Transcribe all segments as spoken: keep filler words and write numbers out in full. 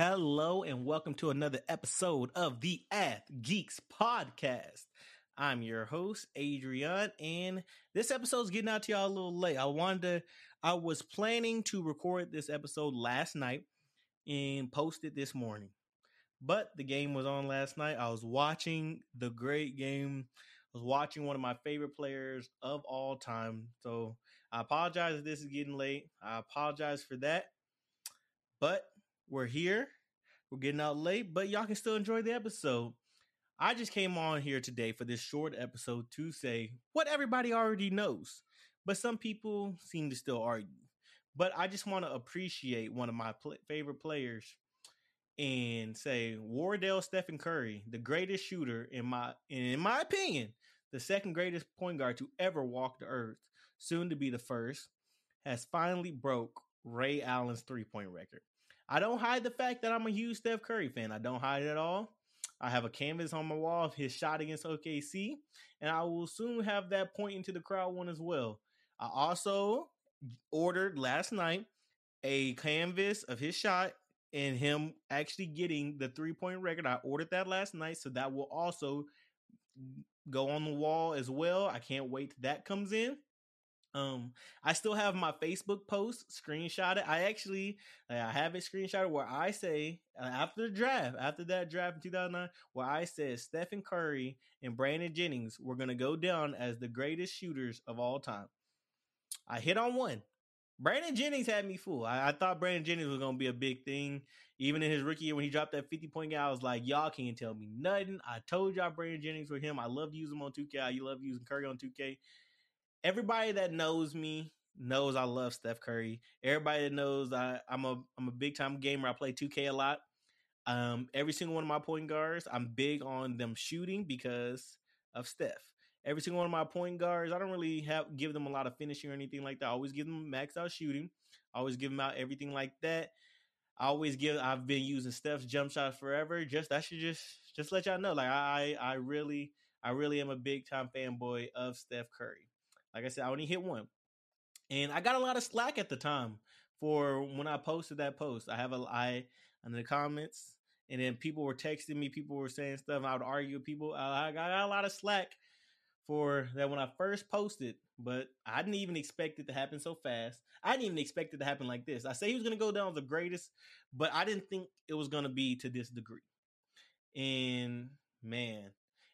Hello and welcome to another episode of the Ath Geeks Podcast. I'm your host, Adrian, and this episode's getting out to y'all a little late. I wanted to, I was planning to record this episode last night and post it this morning, but the game was on last night. I was watching the great game. I was watching one of my favorite players of all time. So I apologize if this is getting late. I apologize for that, but we're here. We're getting out late, but y'all can still enjoy the episode. I just came on here today for this short episode to say what everybody already knows, but some people seem to still argue. But I just want to appreciate one of my pl- favorite players and say Wardell Stephen Curry, the greatest shooter in my, in my opinion, the second greatest point guard to ever walk the earth, soon to be the first, has finally broke Ray Allen's three-point record. I don't hide the fact that I'm a huge Steph Curry fan. I don't hide it at all. I have a canvas on my wall of his shot against O K C, and I will soon have that pointing to the crowd one as well. I also ordered last night a canvas of his shot and him actually getting the three-point record. I ordered that last night, so that will also go on the wall as well. I can't wait till that comes in. Um, I still have my Facebook post screenshotted. I actually, I have it screenshotted where I say after the draft, after that draft in two thousand nine, where I said Stephen Curry and Brandon Jennings were going to go down as the greatest shooters of all time. I hit on one. Brandon Jennings had me fooled. I, I thought Brandon Jennings was going to be a big thing. Even in his rookie year when he dropped that fifty-point guy, I was like, y'all can't tell me nothing. I told y'all Brandon Jennings for him. I love using him on two K. I love using Curry on two K. Everybody that knows me knows I love Steph Curry. Everybody that knows I, I'm a I'm a big time gamer. I play two K a lot. Um, every single one of my point guards, I'm big on them shooting because of Steph. Every single one of my point guards, I don't really have give them a lot of finishing or anything like that. I always give them max out shooting. I always give them out everything like that. I always give. I've been using Steph's jump shots forever. Just I should just just let y'all know. Like I I really I really am a big time fanboy of Steph Curry. Like I said, I only hit one. And I got a lot of slack at the time for when I posted that post. I have a I in the comments, and then people were texting me. People were saying stuff. And I would argue with people. I got a lot of slack for that when I first posted, but I didn't even expect it to happen so fast. I didn't even expect it to happen like this. I say he was going to go down the greatest, but I didn't think it was going to be to this degree. And, man,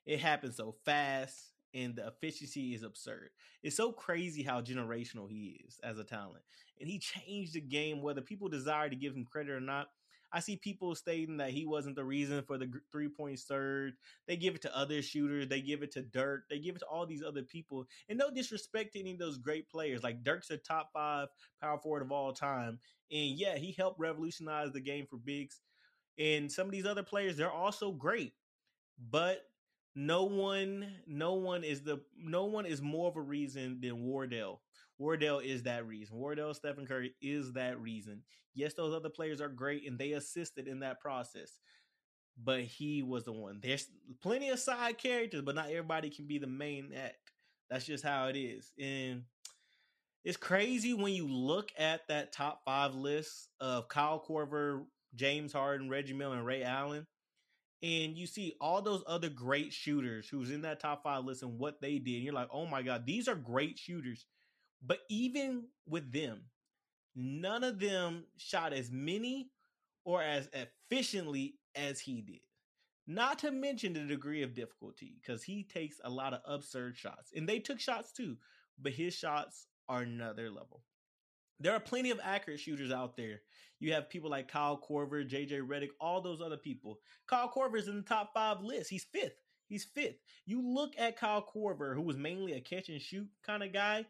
it happened so fast. And the efficiency is absurd. It's so crazy how generational he is as a talent. And he changed the game, whether people desire to give him credit or not. I see people stating that he wasn't the reason for the three-point surge. They give it to other shooters. They give it to Dirk. They give it to all these other people. And no disrespect to any of those great players. Like, Dirk's a top five power forward of all time. And, yeah, he helped revolutionize the game for bigs. And some of these other players, they're also great. But No one, no one is the no one is more of a reason than Wardell. Wardell is that reason. Wardell Stephen Curry is that reason. Yes, those other players are great and they assisted in that process, but he was the one. There's plenty of side characters, but not everybody can be the main act. That's just how it is. And it's crazy when you look at that top five list of Kyle Korver, James Harden, Reggie Miller, and Ray Allen. And you see all those other great shooters who's in that top five list and what they did. And you're like, oh, my God, these are great shooters. But even with them, none of them shot as many or as efficiently as he did. Not to mention the degree of difficulty, because he takes a lot of absurd shots. And they took shots, too. But his shots are another level. There are plenty of accurate shooters out there. You have people like Kyle Korver, J J. Redick, all those other people. Kyle Korver is in the top five list. He's fifth. He's fifth. You look at Kyle Korver, who was mainly a catch and shoot kind of guy.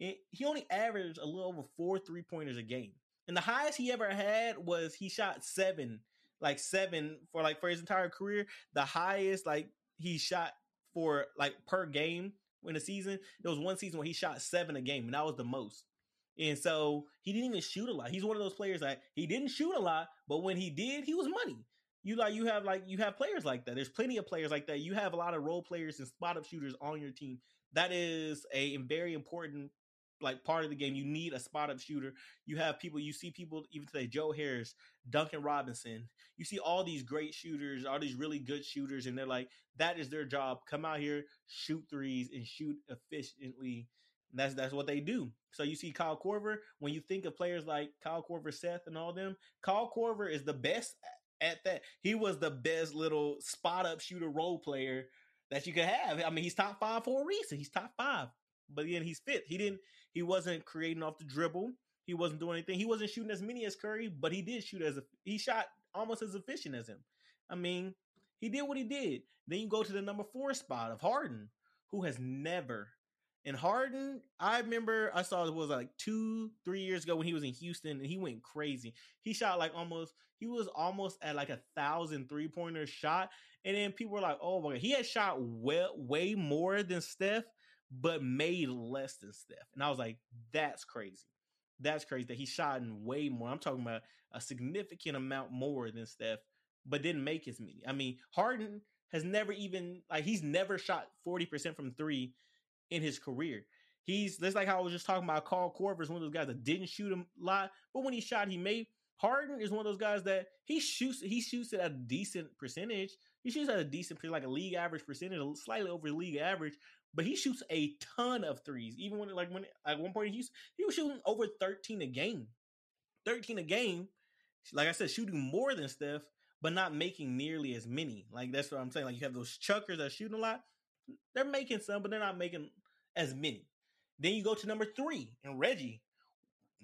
And he only averaged a little over four three-pointers a game. And the highest he ever had was he shot seven, like seven for like for his entire career. The highest like he shot for like per game in a season. There was one season where he shot seven a game, and that was the most. And so he didn't even shoot a lot. He's one of those players that he didn't shoot a lot, but when he did, he was money. You like you have like you have players like that. There's plenty of players like that. You have a lot of role players and spot up shooters on your team. That is a very important like part of the game. You need a spot up shooter. You have people, you see people even today, Joe Harris, Duncan Robinson, you see all these great shooters, all these really good shooters. And they're like, that is their job. Come out here, shoot threes and shoot efficiently. That's that's what they do. So you see Kyle Korver. When you think of players like Kyle Korver, Seth, and all them, Kyle Korver is the best at that. He was the best little spot-up shooter role player that you could have. I mean, he's top five for a reason. He's top five. But again, he's fifth. He didn't. He wasn't creating off the dribble. He wasn't doing anything. He wasn't shooting as many as Curry, but he did shoot as a, he shot almost as efficient as him. I mean, he did what he did. Then you go to the number four spot of Harden, who has never. And Harden, I remember I saw it was like two, three years ago when he was in Houston, and he went crazy. He shot like almost, he was almost at like a thousand three-pointer shot. And then people were like, oh, my God. He had shot well, way more than Steph, but made less than Steph. And I was like, that's crazy. That's crazy that he shot in way more. I'm talking about a significant amount more than Steph, but didn't make as many. I mean, Harden has never even, like he's never shot forty percent from three in his career. He's that's like how I was just talking about Kyle Korver is one of those guys that didn't shoot a lot, but when he shot, he made. Harden is one of those guys that he shoots, he shoots at a decent percentage. He shoots at a decent, like a league average percentage, slightly over league average, but he shoots a ton of threes. Even when like when at one point he he was shooting over thirteen a game. thirteen a game. Like I said, shooting more than Steph, but not making nearly as many. Like that's what I'm saying. Like you have those chuckers that are shooting a lot. They're making some, but they're not making as many. Then you go to number three, and Reggie.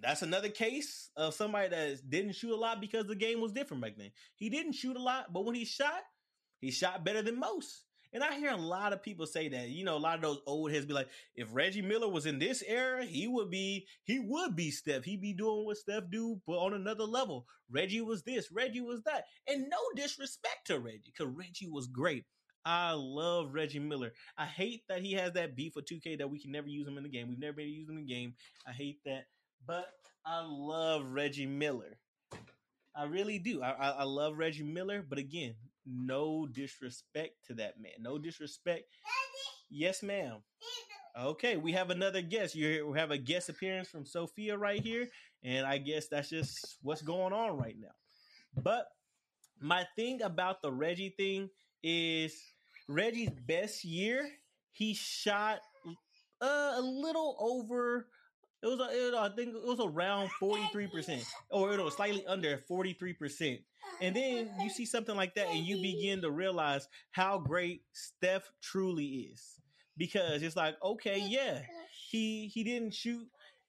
That's another case of somebody that didn't shoot a lot because the game was different back then. He didn't shoot a lot, but when he shot, he shot better than most. And I hear a lot of people say that, you know, a lot of those old heads be like, if Reggie Miller was in this era, he would be, he would be Steph. He'd be doing what Steph do, but on another level. Reggie was this, Reggie was that. And no disrespect to Reggie, because Reggie was great. I love Reggie Miller. I hate that he has that beef with two K that we can never use him in the game. We've never been using him in the game. I hate that. But I love Reggie Miller. I really do. I, I, I love Reggie Miller. But again, no disrespect to that man. No disrespect. Daddy. Yes, ma'am. Okay, we have another guest. You have a guest appearance from Sophia right here. And I guess that's just what's going on right now. But my thing about the Reggie thing is Reggie's best year, he shot uh, a little over, it was, a, it was I think it was around forty-three percent, or it was slightly under forty-three percent. And then you see something like that and you begin to realize how great Steph truly is, because it's like, okay, yeah, he he didn't shoot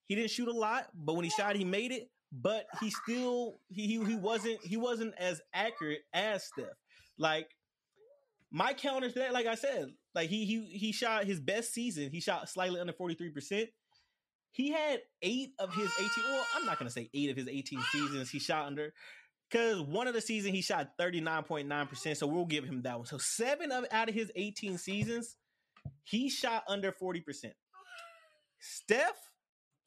he didn't shoot a lot, but when he shot, he made it. But he still he he, he wasn't he wasn't as accurate as Steph. Like my counter to that, like I said, like he he he shot his best season. He shot slightly under forty-three percent. He had eight of his eighteen. Well, I'm not gonna say eight of his eighteen seasons he shot under, because one of the seasons he shot thirty-nine point nine percent. So we'll give him that one. So seven of out of his eighteen seasons, he shot under forty percent. Steph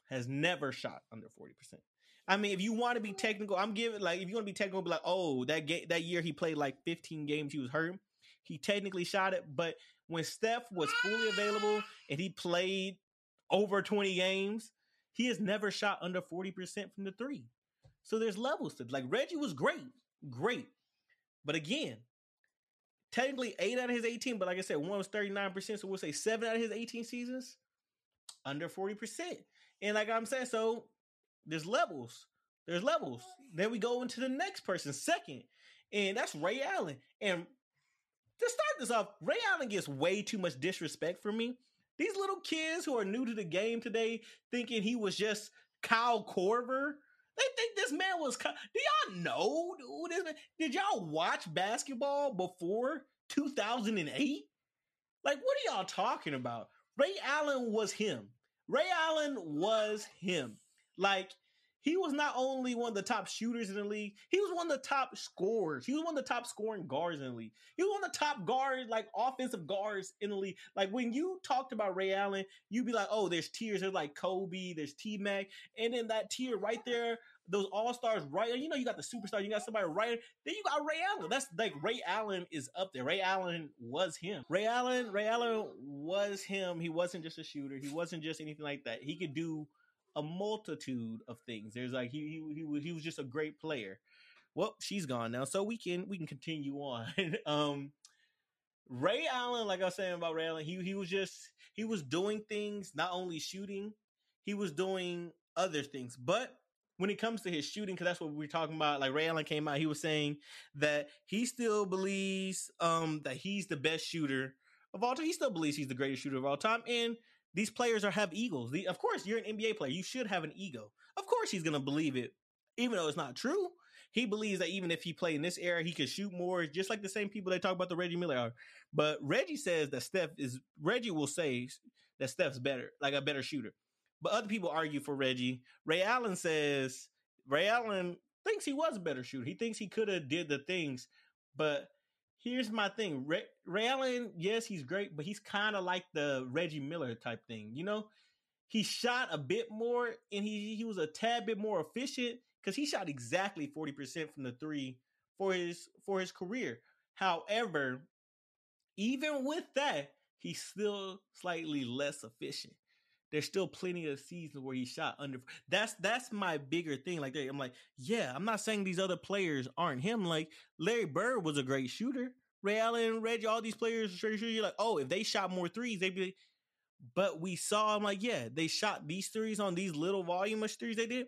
has never shot under forty percent. I mean, if you want to be technical, I'm giving like if you want to be technical, be like, oh, that ga- that year he played like fifteen games, he was hurt. He technically shot it, but when Steph was fully available and he played over twenty games, he has never shot under forty percent from the three. So there's levels to like Reggie was great, great. But again, technically eight out of his eighteen, but like I said, one was thirty-nine percent. So we'll say seven out of his eighteen seasons, under forty percent. And like I'm saying, so there's levels. There's levels. Then we go into the next person, second, and that's Ray Allen. And to start this off, Ray Allen gets way too much disrespect for me. These little kids who are new to the game today thinking he was just Kyle Korver. They think this man was Kyle. Do y'all know who this man? Did y'all watch basketball before two thousand eight? Like, what are y'all talking about? Ray Allen was him. Ray Allen was him. Like, he was not only one of the top shooters in the league, he was one of the top scorers. He was one of the top scoring guards in the league. He was one of the top guards, like offensive guards in the league. Like when you talked about Ray Allen, you'd be like, oh, there's tiers. There's like Kobe, there's T-Mac. And then that tier right there those all-stars right. You know, you got the superstar, you got somebody right. Then you got Ray Allen. That's like Ray Allen is up there. Ray Allen was him. Ray Allen, Ray Allen was him. He wasn't just a shooter. He wasn't just anything like that. He could do a multitude of things. There's like, he, he, he was, he was just a great player. Well, she's gone now, so we can, we can continue on. um, Ray Allen, like I was saying about Ray Allen, he, he was just, he was doing things, not only shooting, he was doing other things. But when it comes to his shooting, because that's what we're talking about, like Ray Allen came out, he was saying that he still believes um, that he's the best shooter of all time. He still believes he's the greatest shooter of all time. And these players are have egos. The, of course, you're an N B A player. You should have an ego. Of course, he's going to believe it, even though it's not true. He believes that even if he played in this era, he could shoot more, just like the same people they talk about the Reggie Miller hour. But Reggie says that Steph is, Reggie will say that Steph's better, like a better shooter. But other people argue for Reggie. Ray Allen says, Ray Allen thinks he was a better shooter. He thinks he could have did the things. But here's my thing. Ray, Ray Allen, yes, he's great, but he's kind of like the Reggie Miller type thing. You know, he shot a bit more and he, he was a tad bit more efficient because he shot exactly forty percent from the three for his, for his career. However, even with that, he's still slightly less efficient. There's still plenty of seasons where he shot under. That's that's my bigger thing. Like, I'm like, yeah, I'm not saying these other players aren't him. Like, Larry Bird was a great shooter. Ray Allen, Reggie, all these players, you're like, oh, if they shot more threes, they'd be. But we saw, I'm like, yeah, they shot these threes on these little volume of threes they did.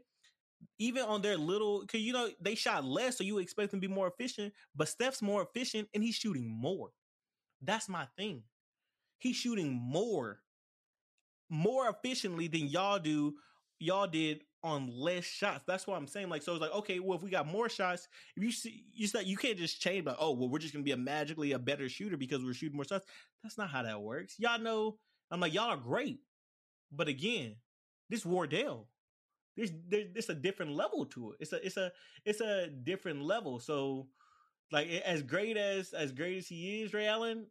Even on their little, because, you know, they shot less, so you expect them to be more efficient. But Steph's more efficient, and he's shooting more. That's my thing. He's shooting more. more efficiently than y'all do y'all did on less shots. That's what I'm saying. Like, so it's like, okay, well, if we got more shots, if you see you start, you can't just change like, oh, well, we're just gonna be a magically a better shooter because we're shooting more shots. That's not how that works. Y'all know, I'm like, y'all are great, but again, this Wardell, there's there, there's a different level to it. It's a it's a it's a different level. So like, as great as as great as he is, Ray Allen,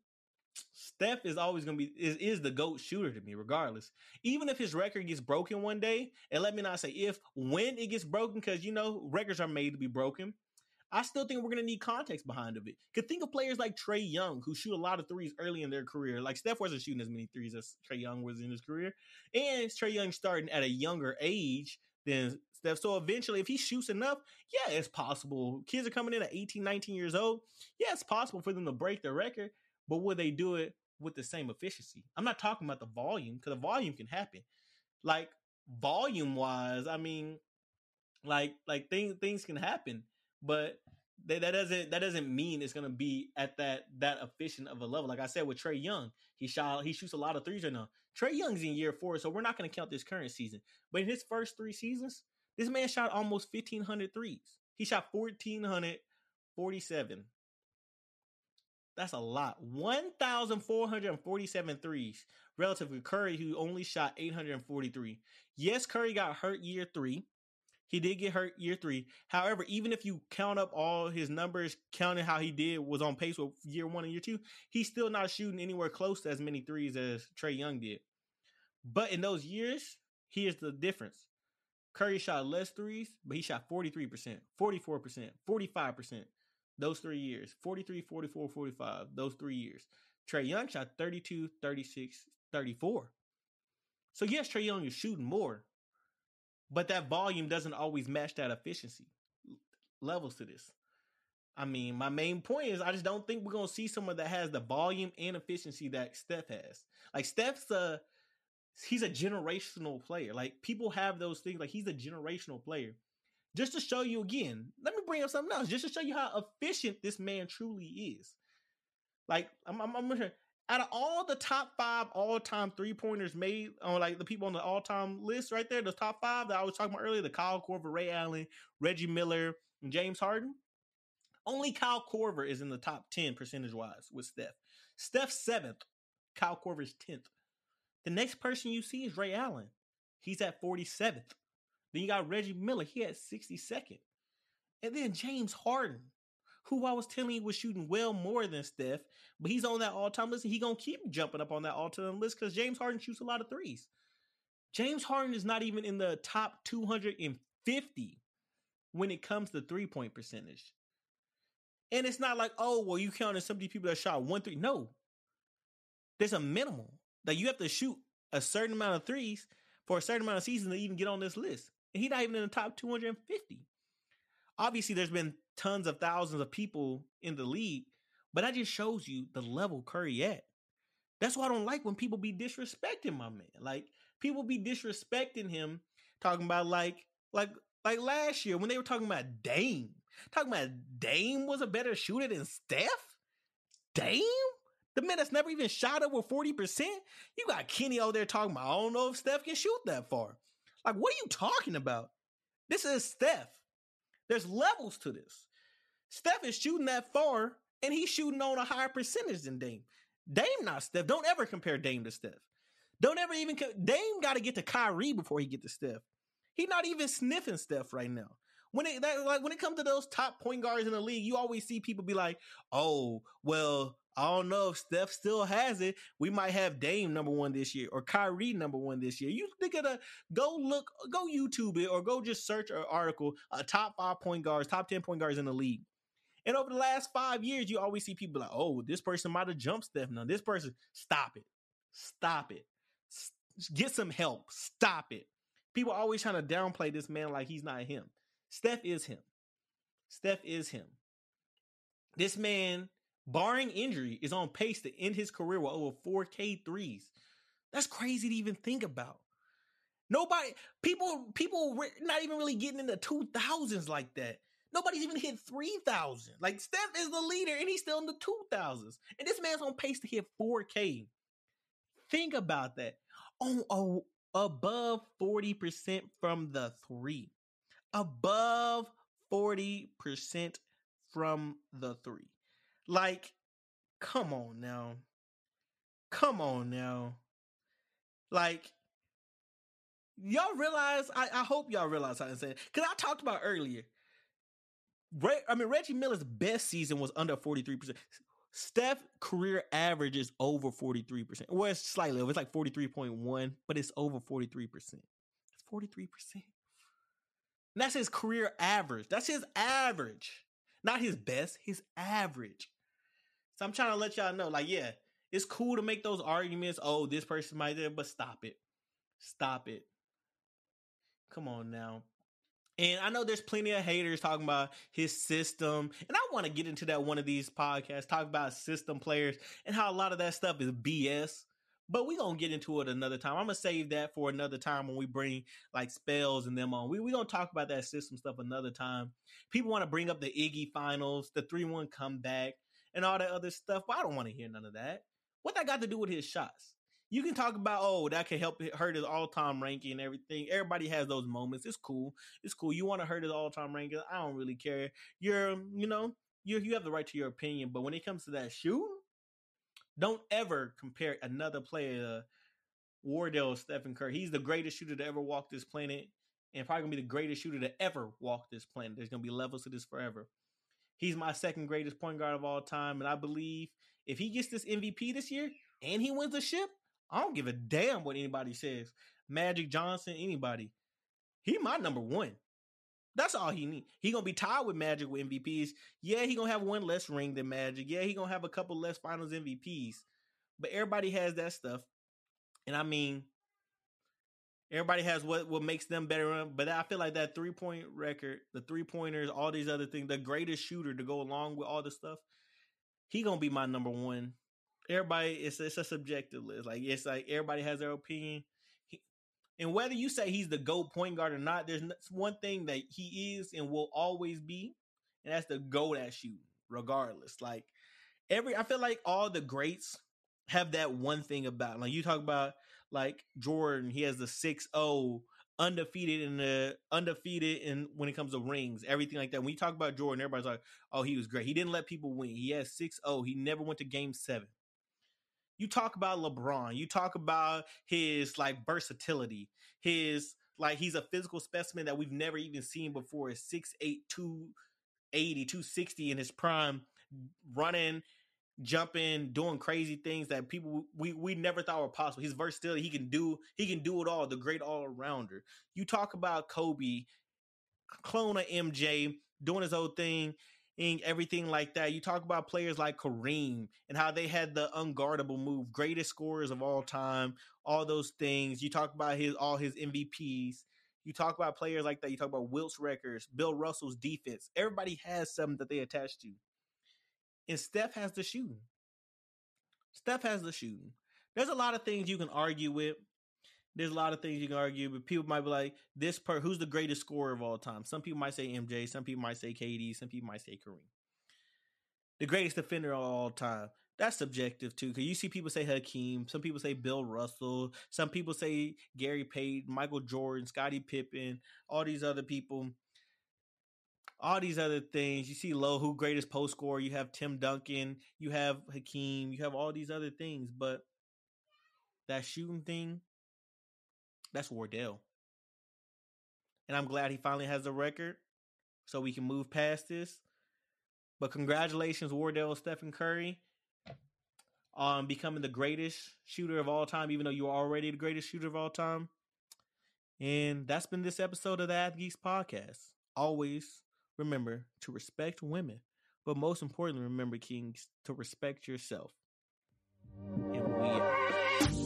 Steph is always going to be, is, is the GOAT shooter to me, regardless. Even if his record gets broken one day, and let me not say if, when it gets broken, because, you know, records are made to be broken, I still think we're going to need context behind of it. Because think of players like Trae Young, who shoot a lot of threes early in their career. Like, Steph wasn't shooting as many threes as Trae Young was in his career. And Trae Young starting at a younger age than Steph. So eventually, if he shoots enough, yeah, it's possible. Kids are coming in at eighteen, nineteen years old. Yeah, it's possible for them to break their record. But will they do it with the same efficiency? I'm not talking about the volume, because the volume can happen. Like, volume-wise, I mean, like like things things can happen, but they, that doesn't that doesn't mean it's gonna be at that that efficient of a level. Like I said with Trae Young, he shot he shoots a lot of threes right now. Trae Young's in year four, so we're not gonna count this current season. But in his first three seasons, this man shot almost fifteen hundred threes. He shot one thousand four hundred forty-seven. That's a lot. one thousand four hundred forty-seven threes relative to Curry, who only shot eight hundred forty-three. Yes, Curry got hurt year three. He did get hurt year three. However, even if you count up all his numbers, counting how he did was on pace with year one and year two, he's still not shooting anywhere close to as many threes as Trae Young did. But in those years, here's the difference. Curry shot less threes, but he shot forty-three percent, forty-four percent, forty-five percent. Those three years, forty-three, forty-four, forty-five, those three years. Trae Young shot thirty-two, thirty-six, thirty-four. So yes, Trae Young is shooting more, but that volume doesn't always match that efficiency. Levels to this. I mean, my main point is I just don't think we're going to see someone that has the volume and efficiency that Steph has. Like, Steph's a, he's a generational player. Like, people have those things. Like, he's a generational player. Just to show you again, let me bring up something else. Just to show you how efficient this man truly is. Like, I'm, I'm, I'm sure, out of all the top five all-time three-pointers made on, like, the people on the all-time list right there, the top five that I was talking about earlier, the Kyle Korver, Ray Allen, Reggie Miller, and James Harden, only Kyle Korver is in the top ten percentage-wise with Steph. Steph's seventh. Kyle Korver's tenth. The next person you see is Ray Allen. He's at forty-seventh. Then you got Reggie Miller. He had sixty-second. And then James Harden, who I was telling you was shooting well more than Steph, but he's on that all-time list, and he's going to keep jumping up on that all-time list because James Harden shoots a lot of threes. James Harden is not even in the top two hundred fifty when it comes to three-point percentage. And it's not like, oh, well, you counted some of these people that shot one three. No. There's a minimum that you have to shoot a certain amount of threes for a certain amount of seasons to even get on this list. And he's not even in the top two hundred fifty. Obviously, there's been tons of thousands of people in the league, but that just shows you the level Curry at. That's why I don't like when people be disrespecting my man. Like, people be disrespecting him, talking about like, like, like last year when they were talking about Dame. Talking about Dame was a better shooter than Steph? Dame? The man that's never even shot over forty percent? You got Kenny over there talking about, I don't know if Steph can shoot that far. Like, what are you talking about? This is Steph. There's levels to this. Steph is shooting that far, and he's shooting on a higher percentage than Dame. Dame not Steph. Don't ever compare Dame to Steph. Don't ever even... Co- Dame got to get to Kyrie before he get to Steph. He's not even sniffing Steph right now. When it that, like when it comes to those top point guards in the league, you always see people be like, oh, well, I don't know if Steph still has it. We might have Dame number one this year or Kyrie number one this year. You think of the, go look, go YouTube it or go just search an article, a uh, top five point guards, top ten point guards in the league. And over the last five years, you always see people like, oh, this person might have jumped Steph. Now this person, stop it. Stop it. Get some help. Stop it. People are always trying to downplay this man like he's not him. Steph is him. Steph is him. This man, barring injury, is on pace to end his career with over four K threes. That's crazy to even think about. Nobody, people, people re- not even really getting in the two thousands like that. Nobody's even hit three thousand. Like, Steph is the leader, and he's still in the two thousands. And this man's on pace to hit four K. Think about that. On oh, oh, above forty percent from the three. Above forty percent from the three. Like, come on now. Come on now. Like, y'all realize, I, I hope y'all realize how I'm saying. Because I talked about earlier. Ray, I mean, Reggie Miller's best season was under forty-three percent. Steph's career average is over forty-three percent. Well, it's slightly over. It's like forty-three point one, but it's over forty-three percent. It's forty-three percent. And that's his career average. That's his average. Not his best, his average. So I'm trying to let y'all know, like, yeah, it's cool to make those arguments. Oh, this person might there, but stop it. Stop it. Come on now. And I know there's plenty of haters talking about his system. And I want to get into that one of these podcasts, talk about system players and how a lot of that stuff is B S. But we're going to get into it another time. I'm going to save that for another time when we bring like spells and them on. We're we going to talk about that system stuff another time. People want to bring up the Iggy finals, the three one comeback, and all that other stuff. But I don't want to hear none of that. What that got to do with his shots? You can talk about, oh, that could help hurt his all-time ranking and everything. Everybody has those moments. It's cool. It's cool. You want to hurt his all-time ranking. I don't really care. You're, you know, you you have the right to your opinion. But when it comes to that shooting, don't ever compare another player to Wardell Stephen Curry. He's the greatest shooter to ever walk this planet and probably going to be the greatest shooter to ever walk this planet. There's going to be levels to this forever. He's my second greatest point guard of all time, and I believe if he gets this M V P this year and he wins the ship, I don't give a damn what anybody says. Magic Johnson, anybody. He my number one. That's all he needs. He gonna be tied with Magic with M V Ps. Yeah, he gonna have one less ring than Magic. Yeah, he gonna have a couple less Finals M V Ps. But everybody has that stuff, and I mean, everybody has what what makes them better. But I feel like that three point record, the three pointers, all these other things, the greatest shooter to go along with all this stuff, he gonna be my number one. Everybody, it's it's a subjective list. Like it's like everybody has their opinion. And whether you say he's the GOAT point guard or not, there's one thing that he is and will always be, and that's the GOAT at shooting, regardless. Like, every, I feel like all the greats have that one thing about, like, you talk about, like, Jordan, he has the six oh, undefeated in the, undefeated in, when it comes to rings, everything like that. When you talk about Jordan, everybody's like, oh, he was great. He didn't let people win. He has six oh. He never went to game seven. You talk about LeBron, you talk about his like versatility, his like he's a physical specimen that we've never even seen before. Is six eight, two eighty, two sixty in his prime, running, jumping, doing crazy things that people we, we never thought were possible. His versatility, he can do he can do it all, the great all-arounder. You talk about Kobe, clone of M J, doing his own thing and everything like that. You talk about players like Kareem and how they had the unguardable move, greatest scorers of all time, all those things. You talk about his all his M V Ps. You talk about players like that. You talk about Wilt's records, Bill Russell's defense. Everybody has something that they attach to. And Steph has the shooting. Steph has the shooting. There's a lot of things you can argue with. There's a lot of things you can argue, but people might be like, this per who's the greatest scorer of all time? Some people might say M J. Some people might say K D. Some people might say Kareem. The greatest defender of all time. That's subjective, too, because you see people say Hakeem. Some people say Bill Russell. Some people say Gary Payton, Michael Jordan, Scottie Pippen, all these other people. All these other things. You see Low, who greatest post scorer. You have Tim Duncan. You have Hakeem. You have all these other things. But that shooting thing, that's Wardell. And I'm glad he finally has the record so we can move past this. But congratulations, Wardell Stephen Curry, on becoming the greatest shooter of all time, even though you are already the greatest shooter of all time. And that's been this episode of the Ath Geeks Podcast. Always remember to respect women, but most importantly, remember, Kings, to respect yourself. And we are.